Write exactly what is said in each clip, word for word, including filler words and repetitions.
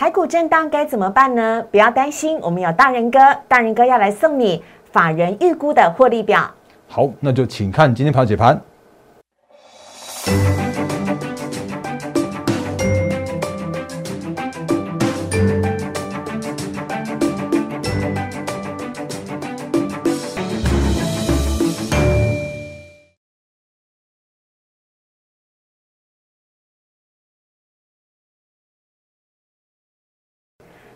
台股震荡该怎么办呢？不要担心，我们有大人哥，大人哥要来送你法人预估的获利表。好，那就请看今天盘解盘。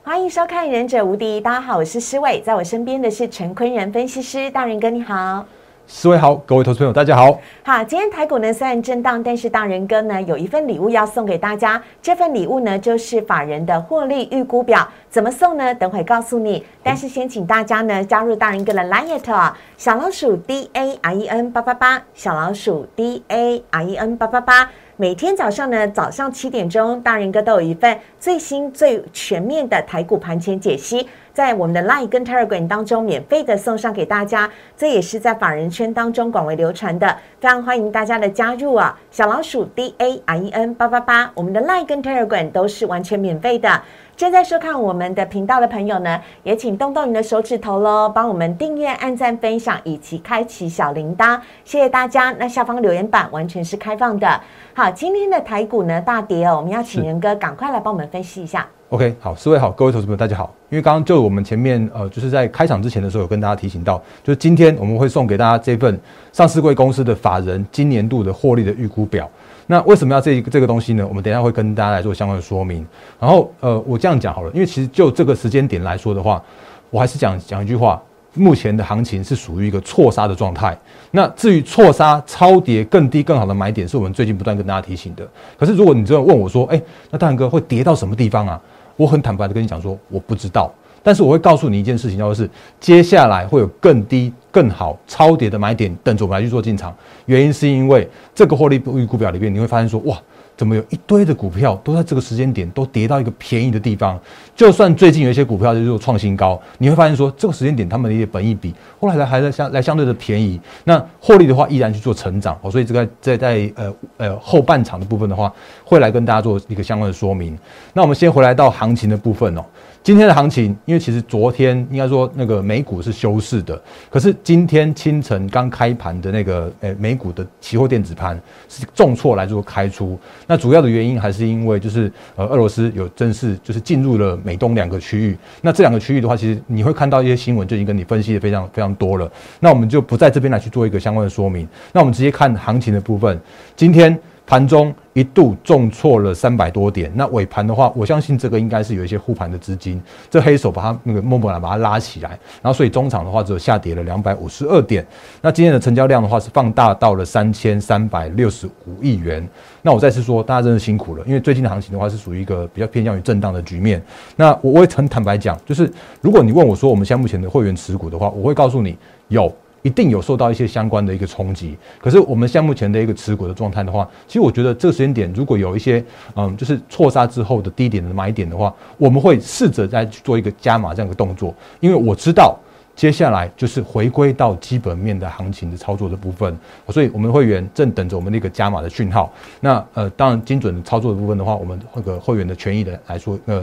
欢迎收看《忍者无敌》，大家好，我是施伟，在我身边的是陈坤仁分析师，大人哥你好。施伟好，各位投资朋友大家好。好，今天台股呢虽然震荡，但是大人哥呢有一份礼物要送给大家，这份礼物呢就是法人的获利预估表，怎么送呢？等会告诉你。但是先请大家呢加入大人哥的 LINE 啊，小老鼠 D A R E N 八八八， 小老鼠 D A R E N 八八八。每天早上呢，早上七点钟，大人哥都有一份最新最全面的台股盘前解析，在我们的 LINE 跟 Telegram 当中免费的送上给大家，这也是在法人圈当中广为流传的，非常欢迎大家的加入啊！小老鼠 D A R E N 八八八， 我们的 LINE 跟 Telegram 都是完全免费的。正在收看我们的频道的朋友呢，也请动动你的手指头喽，帮我们订阅、按赞、分享以及开启小铃铛，谢谢大家。那下方留言板完全是开放的。好，今天的台股呢大跌哦，我们要请仁哥赶快来帮我们分析一下。OK， 好，四位好，各位投资朋友大家好。因为刚刚就我们前面呃，就是在开场之前的时候有跟大家提醒到，就是今天我们会送给大家这份上市柜公司的法人今年度的获利的预估表。那为什么要这这个东西呢？我们等一下会跟大家来做相关的说明。然后呃，我这样讲好了，因为其实就这个时间点来说的话，我还是讲讲一句话，目前的行情是属于一个错杀的状态。那至于错杀、超跌、更低、更好的买点，是我们最近不断跟大家提醒的。可是如果你真的问我说，哎、欸，那大仁哥会跌到什么地方啊？我很坦白的跟你讲说，我不知道，但是我会告诉你一件事情，就是接下来会有更低、更好、超跌的买点等着我们来去做进场。原因是因为这个获利预估表里面，你会发现说，哇，怎么有一堆的股票都在这个时间点都跌到一个便宜的地方？就算最近有一些股票就是创新高，你会发现说，这个时间点他们的一些本益比后来还在相来相对的便宜，那获利的话依然去做成长哦。所以这个在在呃呃后半场的部分的话，会来跟大家做一个相关的说明。那我们先回来到行情的部分哦。今天的行情，因为其实昨天应该说那个美股是休市的，可是今天清晨刚开盘的那个呃美股的期货电子盘是重挫来做开出。那主要的原因还是因为就是呃俄罗斯有正式就是进入了美东两个区域。那这两个区域的话，其实你会看到一些新闻就已经跟你分析的非常非常多了。那我们就不在这边来去做一个相关的说明。那我们直接看行情的部分，今天盘中一度重挫了三百多点，那尾盘的话，我相信这个应该是有一些护盘的资金，这黑手把它那个默默地把它拉起来，然后所以中场的话只有下跌了两百五十二点。那今天的成交量的话是放大到了三千三百六十五亿元。那我再次说，大家真的辛苦了，因为最近的行情的话是属于一个比较偏向于震荡的局面。那我我也很坦白讲，就是如果你问我说我们现在目前的会员持股的话，我会告诉你有。一定有受到一些相关的一个冲击，可是我们现在目前的一个持股的状态的话，其实我觉得这个时间点如果有一些嗯，就是错杀之后的低点的买点的话，我们会试着再去做一个加码这样的动作，因为我知道接下来就是回归到基本面的行情的操作的部分，所以我们会员正等着我们那个加码的讯号。那呃，当然精准的操作的部分的话，我们那个会员的权益的来说，呃。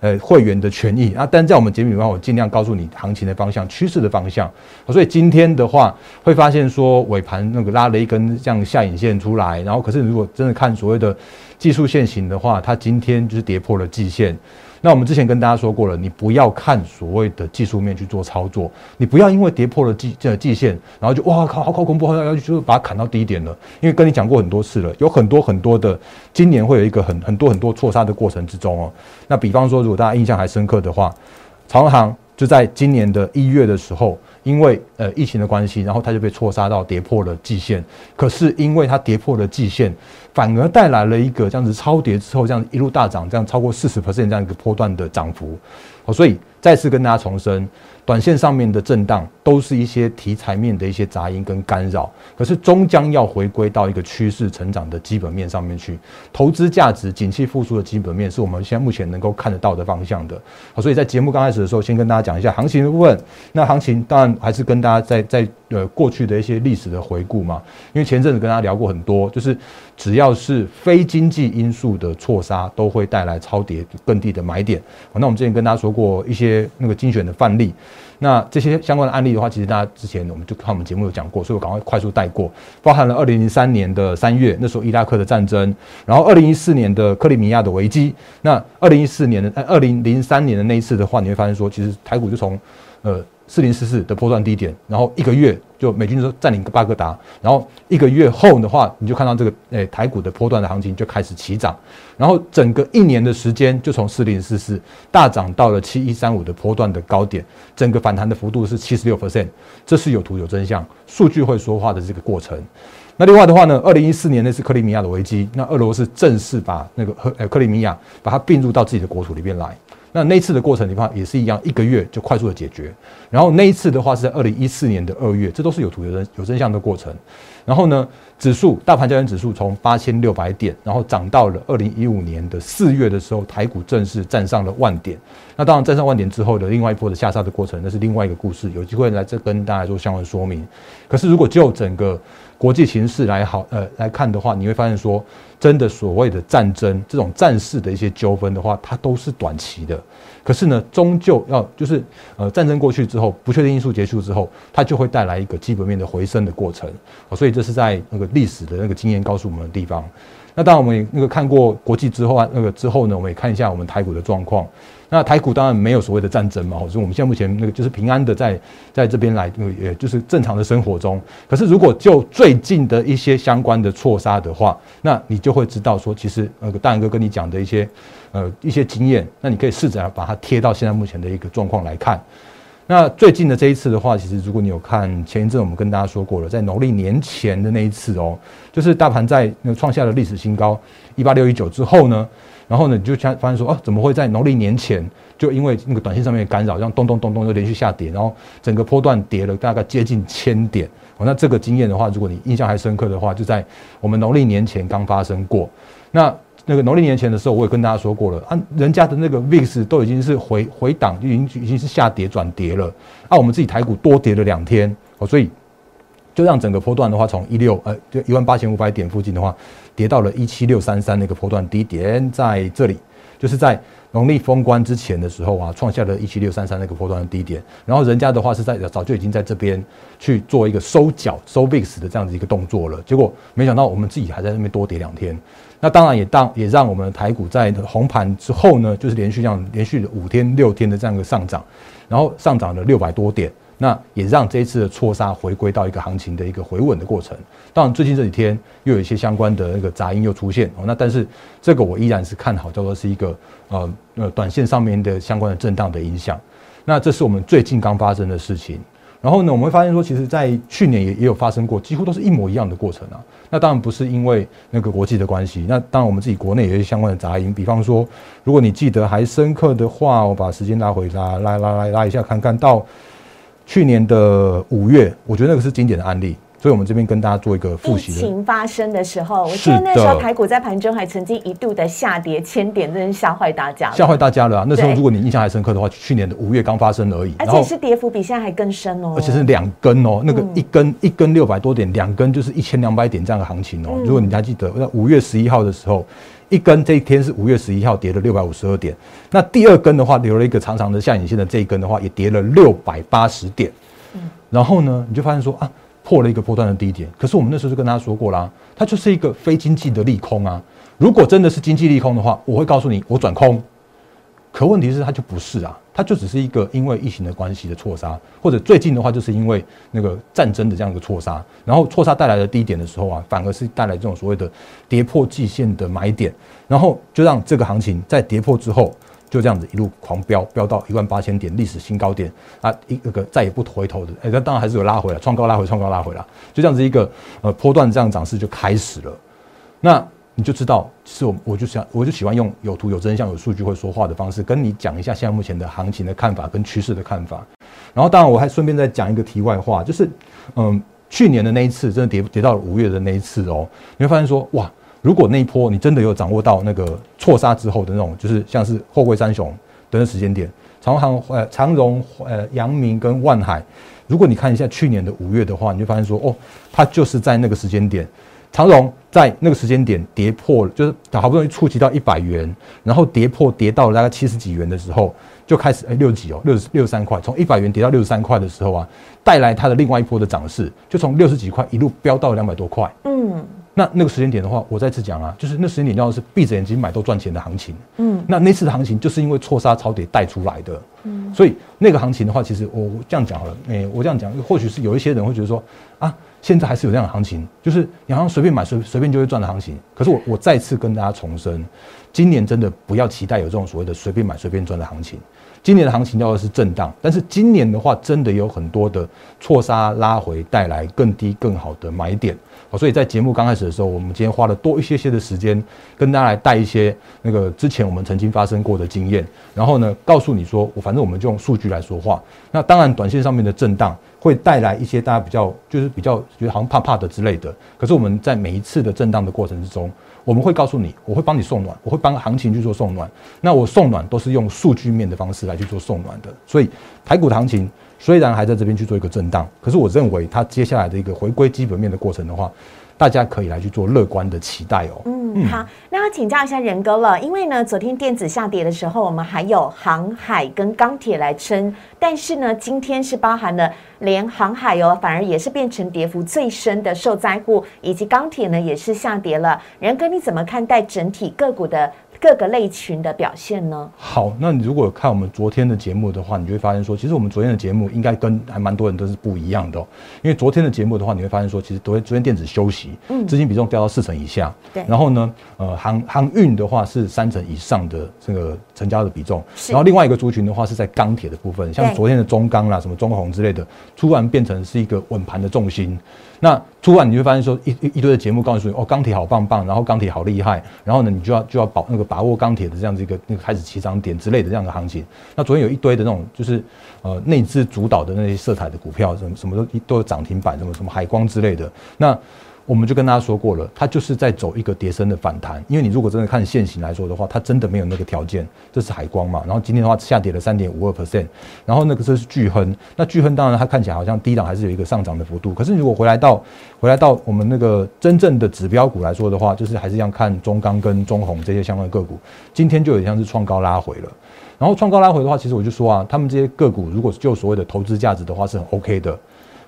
呃，会员的权益啊，但在我们节目里面，我尽量告诉你行情的方向、趋势的方向。所以今天的话，会发现说尾盘那个拉了一根这样下影线出来，然后可是如果真的看所谓的技术线型的话，它今天就是跌破了季线。那我们之前跟大家说过了，你不要看所谓的技术面去做操作，你不要因为跌破了季呃季线，然后就哇靠，好恐怖，要就把它砍到低点了。因为跟你讲过很多次了，有很多很多的今年会有一个很很多很多错杀的过程之中哦。那比方说。如果大家印象还深刻的话，长荣航就在今年的一月的时候，因为呃疫情的关系，然后它就被错杀到跌破了季线。可是因为它跌破了季线，反而带来了一个这样子超跌之后，这样一路大涨，这样超过 百分之四十 这样一个波段的涨幅。所以再次跟大家重申，短线上面的震荡都是一些题材面的一些杂音跟干扰，可是终将要回归到一个趋势成长的基本面上面去。投资价值、景气复苏的基本面是我们现在目前能够看得到的方向的。好，所以在节目刚开始的时候，先跟大家讲一下行情的部分。那行情当然还是跟大家在在呃过去的一些历史的回顾嘛，因为前阵子跟大家聊过很多，就是只要是非经济因素的错杀，都会带来超跌更低的买点。好，那我们之前跟大家说过一些那个精选的范例。那这些相关的案例的话，其实大家之前我们就看我们节目有讲过，所以我赶快快速带过，包含了二零零三年的三月，那时候伊拉克的战争，然后二零一四年的克里米亚的危机，那二零一四年的二零零三年的那一次的话，你会发现说，其实台股就从呃四零四四的波段低点，然后一个月就美军就占领巴格达，然后一个月后的话，你就看到这个诶、欸、台股的波段的行情就开始起涨，然后整个一年的时间就从四零四四大涨到了七一三五的波段的高点，整个反弹的幅度是 百分之七十六， 这是有图有真相，数据会说话的这个过程。那另外的话呢，二零一四年那是克里米亚的危机，那俄罗斯正式把那个克里米亚把它并入到自己的国土里面来。那那一次的过程的话也是一样，一个月就快速的解决。然后那一次的话是在二零一四年的二月，这都是有图有真相的过程。然后呢，指数大盘交易指数从八千六百点，然后涨到了二零一五年的四月的时候，台股正式站上了万点。那当然站上万点之后的另外一波的下杀的过程，那是另外一个故事，有机会来这跟大家做相关说明。可是如果就整个国际形势来好呃来看的话，你会发现说，真的所谓的战争这种战事的一些纠纷的话，它都是短期的。可是呢，终究要就是呃战争过去之后，不确定因素结束之后，它就会带来一个基本面的回升的过程。哦、所以这是在那个历史的那个经验告诉我们的地方。那当然我们也那个看过国际之后啊，那个之后呢，我们也看一下我们台股的状况。那台股当然没有所谓的战争嘛，所以我们现在目前那个就是平安的在在这边来，也就是正常的生活中。可是如果就最近的一些相关的错杀的话，那你就会知道说，其实那个大仁哥跟你讲的一些呃一些经验，那你可以试着把它贴到现在目前的一个状况来看。那最近的这一次的话，其实如果你有看前一阵我们跟大家说过了，在农历年前的那一次哦，就是大盘在那创下了历史新高一八六一九之后呢，然后呢你就发现说啊，怎么会在农历年前就因为那个短线上面的干扰，让咚咚咚咚就连续下跌，然后整个波段跌了大概接近千点。那这个经验的话，如果你印象还深刻的话，就在我们农历年前刚发生过。那那个农历年前的时候，我也跟大家说过了啊，人家的那个 V I X 都已经是回回档，已经已经是下跌转跌了啊，我们自己台股多跌了两天哦，所以就让整个波段的话，从一六呃就一万八千五百点附近的话，跌到了一七六三三那个波段低点，在这里就是在农历封关之前的时候啊，创下了一七六三三那个波段的低点，然后人家的话是在早就已经在这边去做一个收脚收 V I X 的这样子一个动作了，结果没想到我们自己还在那边多跌两天。那当然也当也让我们的台股在红盘之后呢，就是连续这样连续五天六天的这样一个上涨，然后上涨了六百多点，那也让这一次的错杀回归到一个行情的一个回稳的过程。当然最近这几天又有一些相关的那个杂音又出现，哦、那但是这个我依然是看好，叫做是一个呃呃短线上面的相关的震荡的影响。那这是我们最近刚发生的事情。然后呢，我们会发现说，其实在去年也也有发生过，几乎都是一模一样的过程啊。那当然不是因为那个国际的关系，那当然我们自己国内也有相关的杂音。比方说，如果你记得还深刻的话，我把时间拉回拉拉拉拉拉一下，看看到去年的五月，我觉得那个是经典的案例。所以我们这边跟大家做一个复习。疫情发生的时候，我记得那时候台股在盘中还曾经一度的下跌千点，真是吓坏大家了。吓坏大家了啊！那时候如果你印象还深刻的话，去年的五月刚发生而已，而且是跌幅比现在还更深哦。而且是两根哦，那个一根、嗯、一根六百多点，两根就是一千两百点这样的行情哦。嗯、如果你还记得，那五月十一号的时候。一根这一天是五月十一号跌了六百五十二点，那第二根的话留了一个长长的下影线的这一根的话也跌了六百八十点，然后呢你就发现说啊破了一个波段的低点，可是我们那时候就跟大家说过啦，它就是一个非经济的利空啊，如果真的是经济利空的话，我会告诉你我转空，可问题是它就不是啊，它就只是一个因为疫情的关系的错杀，或者最近的话就是因为那个战争的这样一个错杀，然后错杀带来的低点的时候啊，反而是带来这种所谓的跌破季线的买点，然后就让这个行情在跌破之后就这样子一路狂飙，飙到一万八千点历史新高点啊，一个再也不回头的，哎，那当然还是有拉回来，创高拉回，创高拉回来，就这样子一个呃波段这样涨势就开始了，那。你就知道，其实我我就想我就喜欢用有图有真相有数据会说话的方式跟你讲一下现在目前的行情的看法跟趋势的看法。然后当然我还顺便再讲一个题外话，就是嗯去年的那一次真的跌跌到了五月的那一次哦，你会发现说哇，如果那一波你真的有掌握到那个错杀之后的那种，就是像是货柜三雄的那时间点，长航呃长荣呃阳明跟万海，如果你看一下去年的五月的话，你就发现说哦，它就是在那个时间点。长荣在那个时间点跌破，就是好不容易触及到一百元，然后跌破跌到大概七十几元的时候，就开始哎六十几哦，六十六十三块，从一百元跌到六十三块的时候啊，带来它的另外一波的涨势，就从六十几块一路飙到两百多块。嗯，那那个时间点的话，我再次讲啊，就是那时间点要是闭着眼睛买都赚钱的行情。嗯，那那次的行情就是因为错杀超跌带出来的。嗯，所以那个行情的话，其实我这样讲好了，哎、欸，我这样讲，或许是有一些人会觉得说啊。现在还是有这样的行情，就是你好像随便买随随便就会赚的行情。可是我我再次跟大家重申，今年真的不要期待有这种所谓的随便买随便赚的行情。今年的行情要的是震荡，但是今年的话，真的有很多的错杀拉回带来更低更好的买点。好，所以在节目刚开始的时候，我们今天花了多一些些的时间跟大家来带一些那个之前我们曾经发生过的经验，然后呢，告诉你说，我反正我们就用数据来说话。那当然，短线上面的震荡。会带来一些大家比较就是比较觉得好像怕怕的之类的，可是我们在每一次的震荡的过程之中，我们会告诉你，我会帮你送暖，我会帮行情去做送暖。那我送暖都是用数据面的方式来去做送暖的，所以台股的行情虽然还在这边去做一个震荡，可是我认为它接下来的一个回归基本面的过程的话。大家可以来去做乐观的期待哦。嗯，好，那要请教一下仁哥了，因为呢，昨天电子下跌的时候，我们还有航海跟钢铁来撑，但是呢，今天是包含了连航海哦，反而也是变成跌幅最深的受灾户，以及钢铁呢也是下跌了。仁哥，你怎么看待整体个股的各个类群的表现呢？好，那你如果看我们昨天的节目的话，你就会发现说，其实我们昨天的节目应该跟还蛮多人都是不一样的哦，因为昨天的节目的话，你会发现说，其实昨天昨天电子休息。资金比重掉到四成以下，对，然后呢，呃，航航运的话是三成以上的这个成交的比重，然后另外一个族群的话是在钢铁的部分，像昨天的中钢啦、什么中红之类的，突然变成是一个稳盘的重心。那突然你会发现说一一堆的节目告诉你哦，钢铁好棒棒，然后钢铁好厉害，然后呢你就要就要把那个把握钢铁的这样子一个那个开始起涨点之类的这样的行情。那昨天有一堆的那种就是呃内资主导的那些色彩的股票，什么什么都都有涨停板，什么什么海光之类的。那我们就跟大家说过了，它就是在走一个跌升的反弹，因为你如果真的看现行来说的话，它真的没有那个条件。这是海光嘛，然后今天的话下跌了 百分之三点五二， 然后那个这是鉅亨，那鉅亨当然它看起来好像低档还是有一个上涨的幅度，可是如果回来到回来到我们那个真正的指标股来说的话，就是还是一样看中钢跟中宏这些相关的个股，今天就有点像是创高拉回了。然后创高拉回的话，其实我就说啊，他们这些个股如果就所谓的投资价值的话是很 OK 的。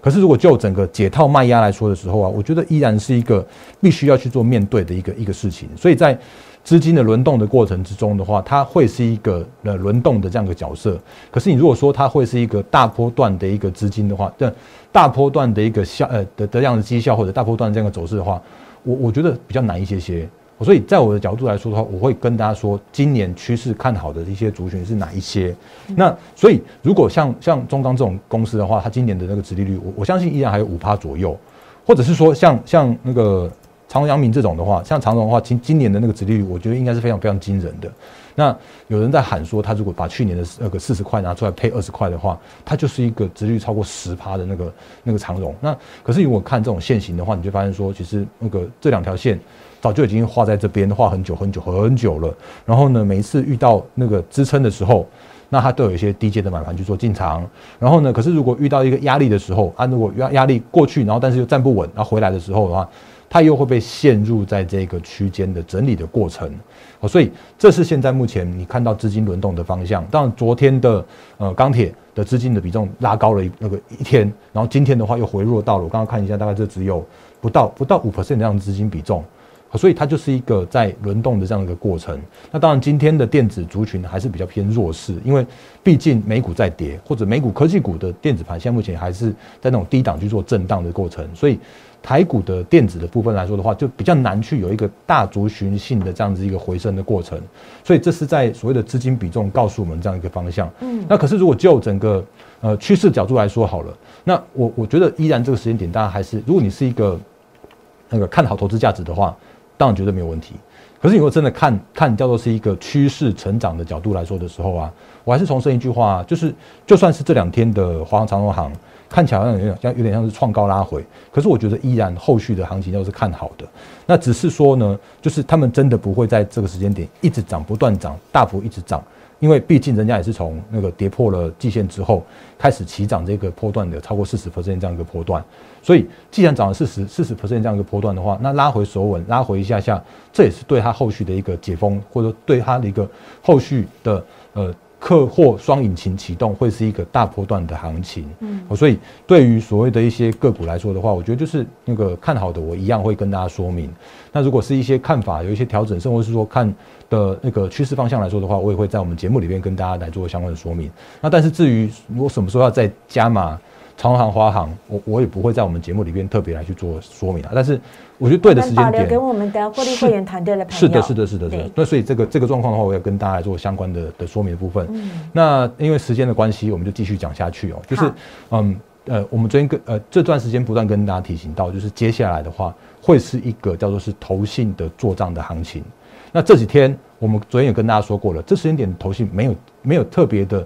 可是，如果就整个解套卖压来说的时候啊，我觉得依然是一个必须要去做面对的一个一个事情。所以在资金的轮动的过程之中的话，它会是一个呃轮动的这样一个角色。可是，你如果说它会是一个大波段的一个资金的话，但大波段的一个效呃的这样的绩效或者大波段这样的走势的话，我我觉得比较难一些些。所以，在我的角度来说的话，我会跟大家说，今年趋势看好的一些族群是哪一些。那所以，如果像像中钢这种公司的话，它今年的那个殖利率，我我相信依然还有 百分之五 左右，或者是说像像那个长荣、阳明这种的话，像长荣的话，今今年的那个殖利率，我觉得应该是非常非常惊人的。那有人在喊说，他如果把去年的那个四十块拿出来配二十块的话，它就是一个殖利率超过十趴的那个那个长荣。那可是如果看这种线型的话，你就发现说，其实那个这两条线。早就已经画在这边，画很久很久很久了。然后呢，每一次遇到那个支撑的时候，那它都有一些低阶的买盘去做进场。然后呢，可是如果遇到一个压力的时候，啊，如果压压力过去，然后但是又站不稳，然后回来的时候的话，它又会被陷入在这个区间的整理的过程。哦，所以这是现在目前你看到资金轮动的方向。当然，昨天的呃钢铁的资金的比重拉高了一那个一天，然后今天的话又回落到了，我刚刚看一下，大概这只有不到不到 百分之五 这样的资金比重。所以它就是一个在轮动的这样一个过程。那当然，今天的电子族群还是比较偏弱势，因为毕竟美股在跌，或者美股科技股的电子盘现在目前还是在那种低档去做震荡的过程，所以台股的电子的部分来说的话，就比较难去有一个大族群性的这样子一个回升的过程。所以这是在所谓的资金比重告诉我们这样一个方向。嗯，那可是如果就整个呃趋势角度来说好了，那我我觉得依然这个时间点，大家还是如果你是一个那个看好投资价值的话。当然绝对没有问题。可是如果真的看看叫做是一个趋势成长的角度来说的时候啊，我还是重申一句话、啊，就是就算是这两天的华航、长荣航看起来好像有点像有点像是创高拉回，可是我觉得依然后续的行情要是看好的，那只是说呢，就是他们真的不会在这个时间点一直涨、不断涨、大幅一直涨。 因为毕竟人家也是从那个跌破了季线之后开始起涨这个波段的超过 百分之四十 这样一个波段，所以既然涨了百分之四十 这样一个波段的话，那拉回手稳，拉回一下下，这也是对它后续的一个解封，或者对它的一个后续的呃客货双引擎启动，会是一个大波段的行情。嗯，所以对于所谓的一些个股来说的话，我觉得就是那个看好的，我一样会跟大家说明。那如果是一些看法有一些调整，甚至是说看。 的那个趋势方向来说的话，我也会在我们节目里面跟大家来做相关的说明。那但是至于如果什么时候要再加码长航、华航，我我也不会在我们节目里面特别来去做说明啊。但是我觉得对的时间点，给我们的获利会员团队的朋友。是的，是的，是的，是的。那所以这个这个状况的话，我要跟大家来做相关的的说明的部分。嗯、那因为时间的关系，我们就继续讲下去哦。就是嗯呃，我们昨天跟呃这段时间不断跟大家提醒到，就是接下来的话会是一个叫做是投信的做账的行情。 那这几天我们昨天也跟大家说过了，这时间点的投信没有没有特别的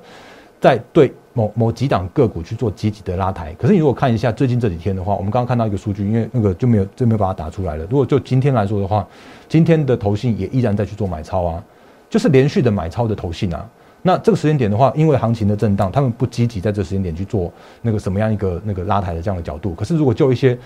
在对某某几档个股去做积极的拉抬。可是你如果看一下最近这几天的话，我们刚刚看到一个数据，因为那个就没有就没有把它打出来了。如果就今天来说的话，今天的投信也依然在去做买超啊，就是连续的买超的投信啊。那这个时间点的话，因为行情的震荡，他们不积极在这时间点去做那个什么样一个那个拉抬的这样的角度。可是如果就一些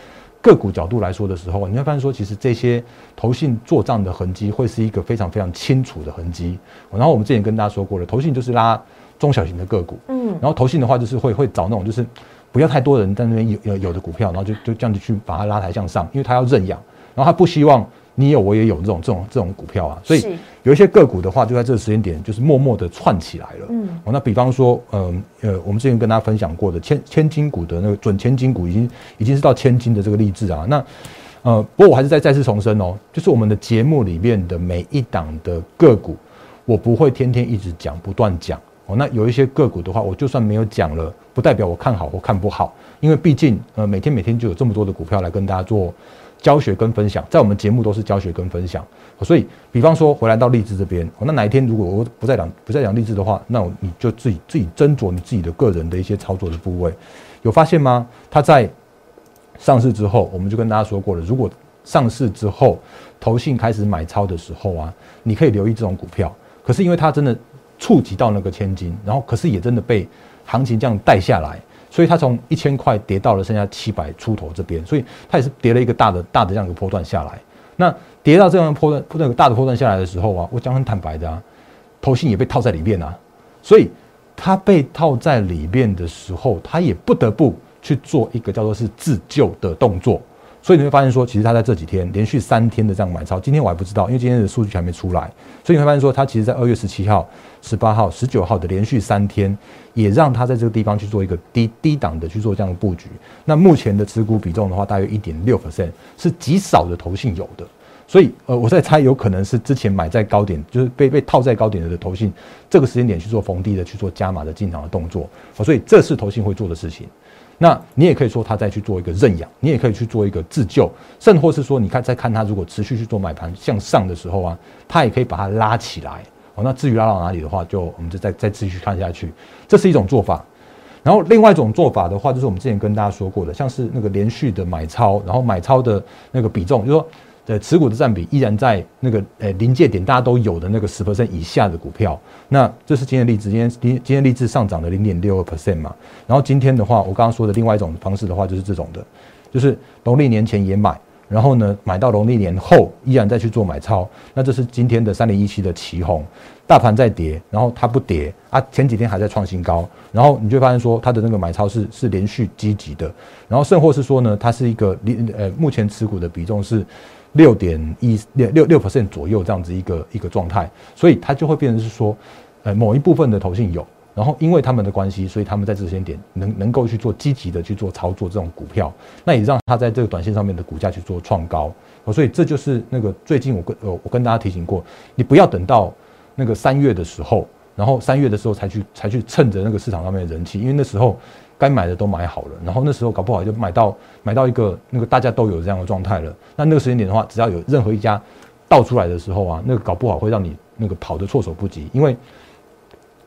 个股角度来说的时候，你会发现说，其实这些投信做账的痕迹会是一个非常非常清楚的痕迹。然后我们之前跟大家说过了，投信就是拉中小型的个股，嗯，然后投信的话就是会会找那种就是不要太多人在那边有有有的股票，然后就就这样子去把它拉抬向上，因为它要认养，然后它不希望你有我也有这种这种这种股票啊，所以有一些个股的话就在这个时间点就是默默的串起来了，嗯，哦，那比方说，嗯呃, 呃，我们之前跟大家分享过的千千金股的那个准千金股已经已经是到千金的这个例子啊，那呃，不过我还是再再次重申哦，就是我们的节目里面的每一档的个股，我不会天天一直讲不断讲。 哦，那有一些个股的话，我就算没有讲了，不代表我看好或看不好，因为毕竟呃每天每天就有这么多的股票来跟大家做教学跟分享，在我们节目都是教学跟分享，哦、所以比方说回来到励志这边、哦，那哪一天如果我不再讲不再讲励志的话，那我你就自己自己斟酌你自己的个人的一些操作的部位，有发现吗？它在上市之后，我们就跟大家说过了，如果上市之后投信开始买超的时候啊，你可以留意这种股票，可是因为它真的 触及到那个千金，然后可是也真的被行情这样带下来，所以它从一千块跌到了剩下七百出头这边，所以它也是跌了一个大的大的这样一个波段下来。那跌到这样的波段，那个大的波段下来的时候啊，我讲很坦白的啊，投信也被套在里面啊，所以它被套在里面的时候，它也不得不去做一个叫做是自救的动作。 所以你会发现说，其实它在这几天连续三天的这样买超，今天我还不知道，因为今天的数据还没出来。所以你会发现说，它其实在二月十七号、十八号、十九号的连续三天，也让它在这个地方去做一个低低档的去做这样的布局。那目前的持股比重的话，大约 百分之一点六 是极少的投信有的。所以呃，我在猜，有可能是之前买在高点，就是被被套在高点的投信，这个时间点去做逢低的去做加码的进场的动作。所以这是投信会做的事情。 那你也可以说他再去做一个认养，你也可以去做一个自救，甚或是说你看再看他如果持续去做买盘向上的时候啊，他也可以把它拉起来。哦，那至于拉到哪里的话，就我们就再再继续看下去，这是一种做法。然后另外一种做法的话，就是我们之前跟大家说过的，像是那个连续的买超，然后买超的那个比重，就是说呃持股的占比依然在那个呃临界点大家都有的那个 百分之十 以下的股票。那这是今天的例子，今天今今天例子上涨了 百分之零点六二 嘛。然后今天的话，我刚刚说的另外一种方式的话，就是这种的，就是农历年前也买，然后呢买到农历年后依然再去做买超。那这是今天的三零一七的旗宏，大盘在跌，然后它不跌啊，前几天还在创新高，然后你就发现说它的那个买超是是连续积极的，然后甚或是说呢，它是一个呃目前持股的比重是 六点一六六六 percent 左右这样子一个一个状态，所以它就会变成是说，呃，某一部分的投信有，然后因为他们的关系，所以他们在这个时间点能能够去做积极的去做操作这种股票，那也让它在这个短线上面的股价去做创高，哦，所以这就是那个最近我跟呃我跟大家提醒过，你不要等到那个三月的时候，然后三月的时候才去才去趁着那个市场上面的人气，因为那时候该买的都买好了，然后那时候搞不好就买到买到一个那个大家都有这样的状态了。那那个时间点的话，只要有任何一家倒出来的时候啊，那个搞不好会让你那个跑得措手不及，因为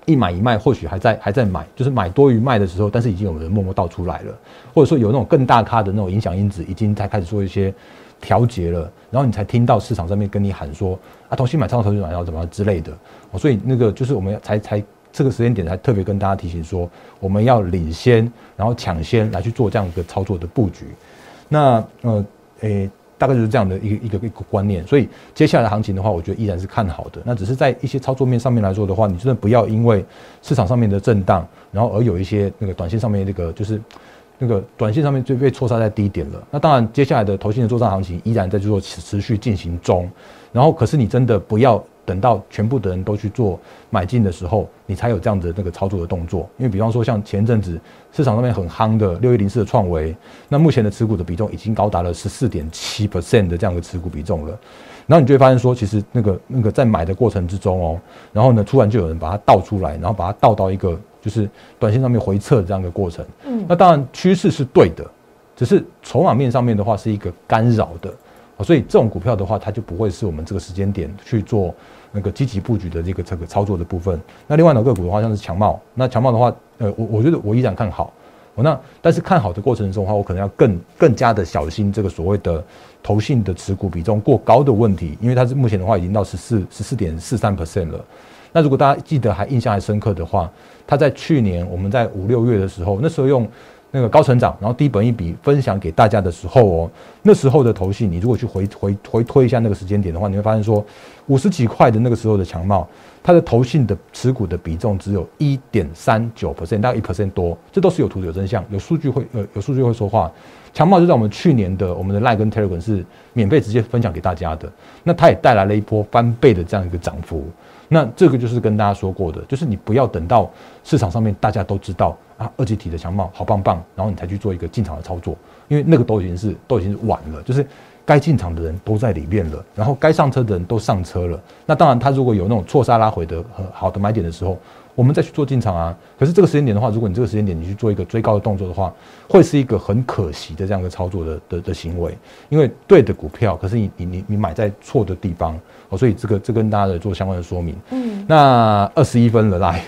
一买一卖或许还在还在买，就是买多于卖的时候，但是已经有人默默倒出来了，或者说有那种更大咖的那种影响因子已经在开始做一些调节了，然后你才听到市场上面跟你喊说啊，投信买超，投信买超怎么之类的，哦，所以那个就是我们才才。这个时间点才特别跟大家提醒说，我们要领先，然后抢先来去做这样一个操作的布局。那呃，诶，大概就是这样的一个一个一个观念。所以接下来的行情的话，我觉得依然是看好的。那只是在一些操作面上面来说的话，你真的不要因为市场上面的震荡，然后而有一些那个短线上面那个就是那个短线上面就被错杀在低点了。那当然，接下来的投信的作战行情依然在做持续进行中。然后，可是你真的不要等到全部的人都去做买进的时候，你才有这样子的那个操作的动作。因为比方说像前阵子市场上面很夯的六一零四的创惟，那目前的持股的比重已经高达了 百分之十四点七 的这样一个持股比重了。然后你就会发现说，其实那个那个在买的过程之中哦，然后呢突然就有人把它倒出来，然后把它倒到一个就是短线上面回撤的这样一个过程。嗯，那当然趋势是对的，只是筹码面上面的话是一个干扰的。所以这种股票的话，它就不会是我们这个时间点去做那个积极布局的这个这个操作的部分。那另外呢，个股的话，像是强茂，那强茂的话，呃，我我觉得我依然看好。那但是看好的过程中的话，我可能要更更加的小心这个所谓的投信的持股比重过高的问题，因为它是目前的话已经到十四十四点四三 percent 了。那如果大家记得还印象还深刻的话，它在去年我们在五六月的时候，那时候用那个高成长，然后低本益比分享给大家的时候哦，那时候的投信，你如果去回回回推一下那个时间点的话，你会发现说，五十几块的那个时候的强茂，它的投信的持股的比重只有 百分之一点三九， 大概 百分之一 多，这都是有图有真相，有数据会呃有数据会说话。强茂就在我们去年的我们的 LINE 跟 Telegram 是免费直接分享给大家的，那它也带来了一波翻倍的这样一个涨幅。那这个就是跟大家说过的，就是你不要等到市场上面大家都知道啊，二级体的强茂好棒棒，然后你才去做一个进场的操作，因为那个都已经是都已经是晚了，就是该进场的人都在里面了，然后该上车的人都上车了。那当然，他如果有那种错杀拉回的好的买点的时候，我们再去做进场啊。可是这个时间点的话，如果你这个时间点你去做一个追高的动作的话，会是一个很可惜的这样一个操作的的的行为，因为对的股票，可是你你你你买在错的地方。哦，所以这个这跟大家做相关的说明。嗯，那二十一分了来。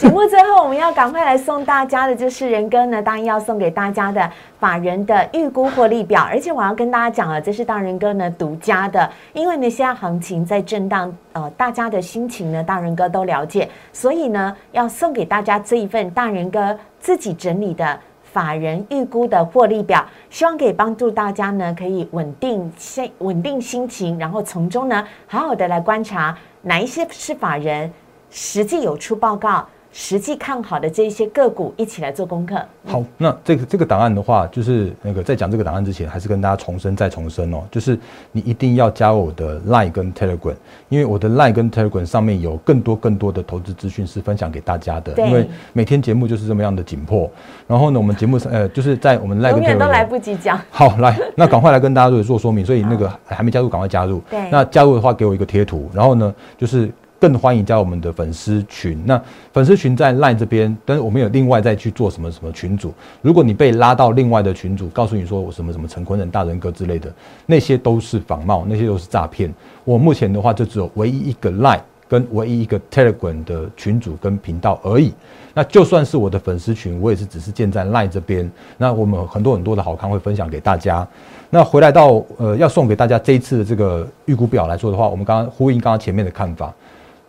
节目最后我们要赶快来送大家的就是人哥呢答应要送给大家的法人的预估获利表，而且我要跟大家讲啊，这是大人哥呢独家的，因为呢现在行情在震荡，呃，大家的心情呢大人哥都了解，所以呢要送给大家这一份大人哥自己整理的法人预估的获利表，希望可以帮助大家呢，可以稳定心稳定心情，然后从中呢，好好的来观察哪一些是法人实际有出报告、实际看好的这些个股，一起来做功课。嗯、好，那这个这个档案的话，就是那个在讲这个档案之前，还是跟大家重申再重申哦，就是你一定要加我的 LINE 跟 Telegram， 因为我的 LINE 跟 Telegram 上面有更多更多的投资资讯是分享给大家的，因为每天节目就是这么样的紧迫。然后呢，我们节目呃就是在我们 LINE 跟 Telegram 永远都来不及讲。好，来，那赶快来跟大家做说明，所以那个还没加入，赶快加入。对，那加入的话给我一个贴图，然后呢就是。更欢迎加入我们的粉丝群。那粉丝群在 LINE 这边，但是我们有另外再去做什么什么群组。如果你被拉到另外的群组，告诉你说我什么什么陈坤仁、大人哥之类的，那些都是仿冒，那些都是诈骗。我目前的话就只有唯一一个 LINE 跟唯一一个 Telegram 的群组跟频道而已。那就算是我的粉丝群，我也是只是建在 LINE 这边。那我们很多很多的好康会分享给大家。那回来到呃要送给大家这一次的这个预估表来说的话，我们刚刚呼应刚刚前面的看法。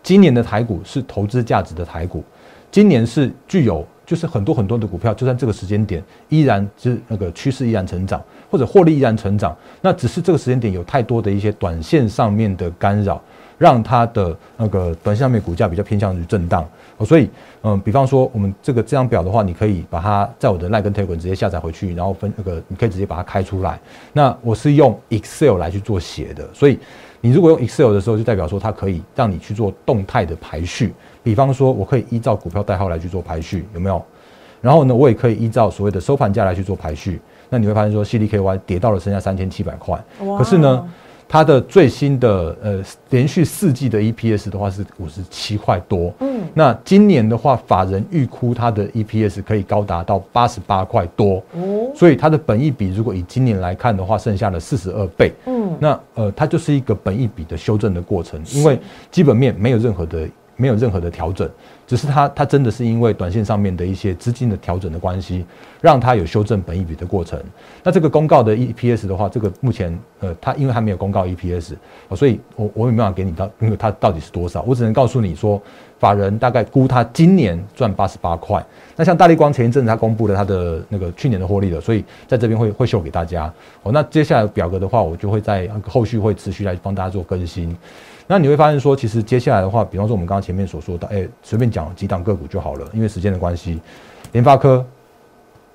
今年的台股是投资价值的台股，今年是具有就是很多很多的股票，就算这个时间点依然是那个趋势依然成长，或者获利依然成长，那只是这个时间点有太多的一些短线上面的干扰，让它的那个短线上面股价比较偏向于震荡。所以，嗯，比方说我们这个这张表的话，你可以把它在我的 LINE 跟 Telegram 直接下载回去，然后分那个你可以直接把它开出来。那我是用 Excel 来去做写的，所以。你如果用 Excel 的时候，就代表说它可以让你去做动态的排序。比方说，我可以依照股票代号来去做排序，有没有？然后呢，我也可以依照所谓的收盘价来去做排序。那你会发现说 ，C D K Y 跌到了剩下三千七百块。可是呢，它的最新的呃连续四季的 E P S 的话是五十七块多，嗯，那今年的话，法人预估它的 E P S 可以高达到八十八块多，哦，所以它的本益比如果以今年来看的话，剩下了四十二倍，嗯，那呃它就是一个本益比的修正的过程，因为基本面没有任何的。没有任何的调整，只是它它真的是因为短线上面的一些资金的调整的关系，让它有修正本益比的过程。那这个公告的 E P S 的话，这个目前呃它因为它没有公告 E P S， 哦，所以我我也没办法给你到那个它到底是多少，我只能告诉你说，法人大概估它今年赚八十八块。那像大立光前一阵子它公布了它的那个去年的获利了，所以在这边会会秀给大家。哦，那接下来表格的话，我就会在后续会持续来帮大家做更新。那你会发现说，其实接下来的话，比方说我们刚刚前面所说的，哎，随便讲几档个股就好了，因为时间的关系，联发科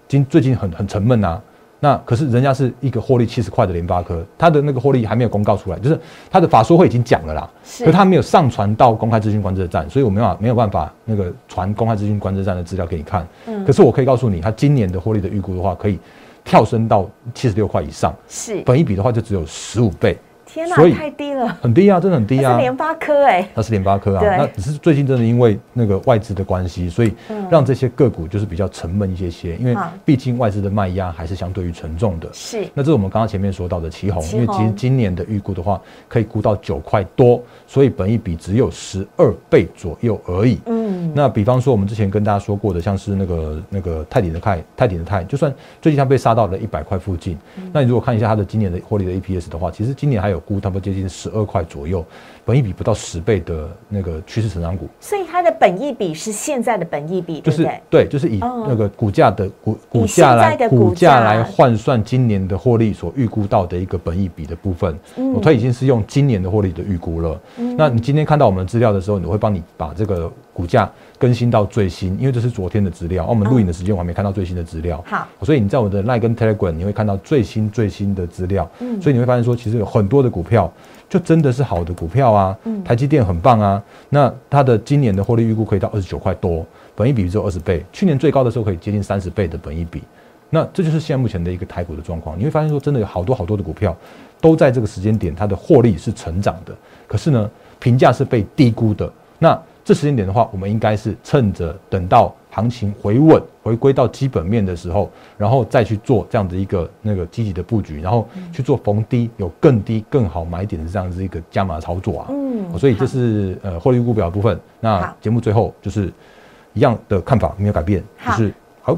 今最近很很沉闷啊。那可是人家是一个获利七十块的联发科，它的那个获利还没有公告出来，就是它的法说会已经讲了啦，可是它没有上传到公开资讯观测站，所以我没有没有办法那个传公开资讯观测站的资料给你看。嗯，可是我可以告诉你，它今年的获利的预估的话，可以跳升到七十六块以上，是本益比的话就只有十五倍。天哪，太低了，很低啊，真的很低啊！是联发科哎，那是联发科啊。那只是最近真的因为那个外资的关系，所以让这些个股就是比较沉闷一些些，因为毕竟外资的卖压还是相对于沉重的。是，那这是我们刚刚前面说到的旗宏，因为其实今年的预估的话，可以估到九块多，所以本益比只有十二倍左右而已。嗯，那比方说我们之前跟大家说过的，像是那个那个泰鼎的泰，泰鼎的泰，就算最近它被杀到了一百块附近，那你如果看一下它的今年的获利的 E P S 的话，其实今年还有估差不多接近十二块左右，本益比不到十倍的那个趋势成长股，所以它的本益比是现在的本益比，就是对，就是以那个股价的股股价来股价来换算今年的获利所预估到的一个本益比的部分，我它已经是用今年的获利的预估了。那你今天看到我们的资料的时候，你会帮你把这个股价更新到最新，因为这是昨天的资料，我们录影的时间我还没看到最新的资料，好，所以你在我的 LINE 跟 Telegram 你会看到最新最新的资料，所以你会发现说，其实有很多的股票就真的是好的股票啊，台积电很棒啊，那它的今年的获利预估可以到二十九块多，本益比只有二十倍，去年最高的时候可以接近三十倍的本益比，那这就是现在目前的一个台股的状况，你会发现说，真的有好多好多的股票都在这个时间点，它的获利是成长的，可是呢，评价是被低估的，那。这时间点的话，我们应该是趁着等到行情回稳、回归到基本面的时候，然后再去做这样的一个那个积极的布局，然后去做逢低有更低、更好买点的这样子一个加码操作啊。嗯，所以这是呃获利预估表的部分。那节目最后就是一样的看法没有改变，就是好。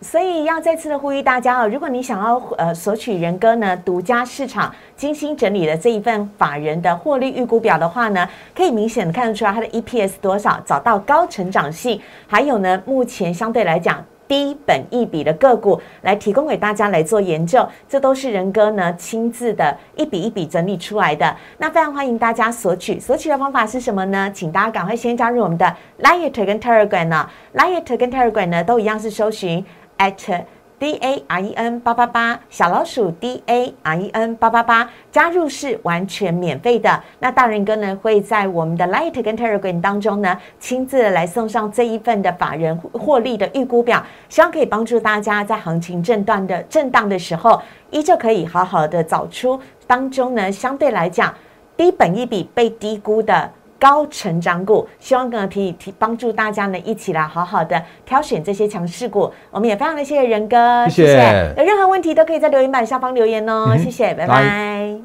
所以要再次的呼吁大家哦，如果你想要呃索取仁哥呢独家市场精心整理的这一份法人的获利预估表的话呢，可以明显的看得出来它的 E P S 多少，找到高成长性，还有呢目前相对来讲低本益比的个股来提供给大家来做研究，这都是仁哥呢亲自的一笔一笔整理出来的。那非常欢迎大家索取，索取的方法是什么呢？请大家赶快先加入我们的 LINE 跟 Telegram 呢 ，LINE 跟 Telegram 呢都一样是搜寻 at D A R E N 八八八 小老鼠 D A R E N 八八八， 加入是完全免费的。那大仁哥呢会在我们的 LINE 跟 Telegram 当中呢亲自来送上这一份的法人获利的预估表，希望可以帮助大家在行情震荡的震荡的时候，依旧可以好好的找出当中呢相对来讲低本益比被低估的高成长股，希望呢可以帮助大家呢一起来好好的挑选这些强势股。我们也非常的谢谢仁哥，谢 谢, 谢, 谢。有任何问题都可以在留言板下方留言哦，嗯、谢谢，拜拜。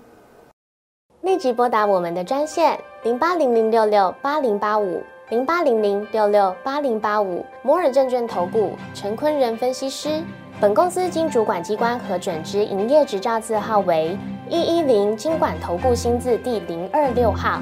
立即拨打我们的专线零八零零六六八零八五零八零零六六八零八五摩尔证券投顾陈坤仁分析师。本公司经主管机关核准之营业执照字号为一一零金管投顾新字第零二六号。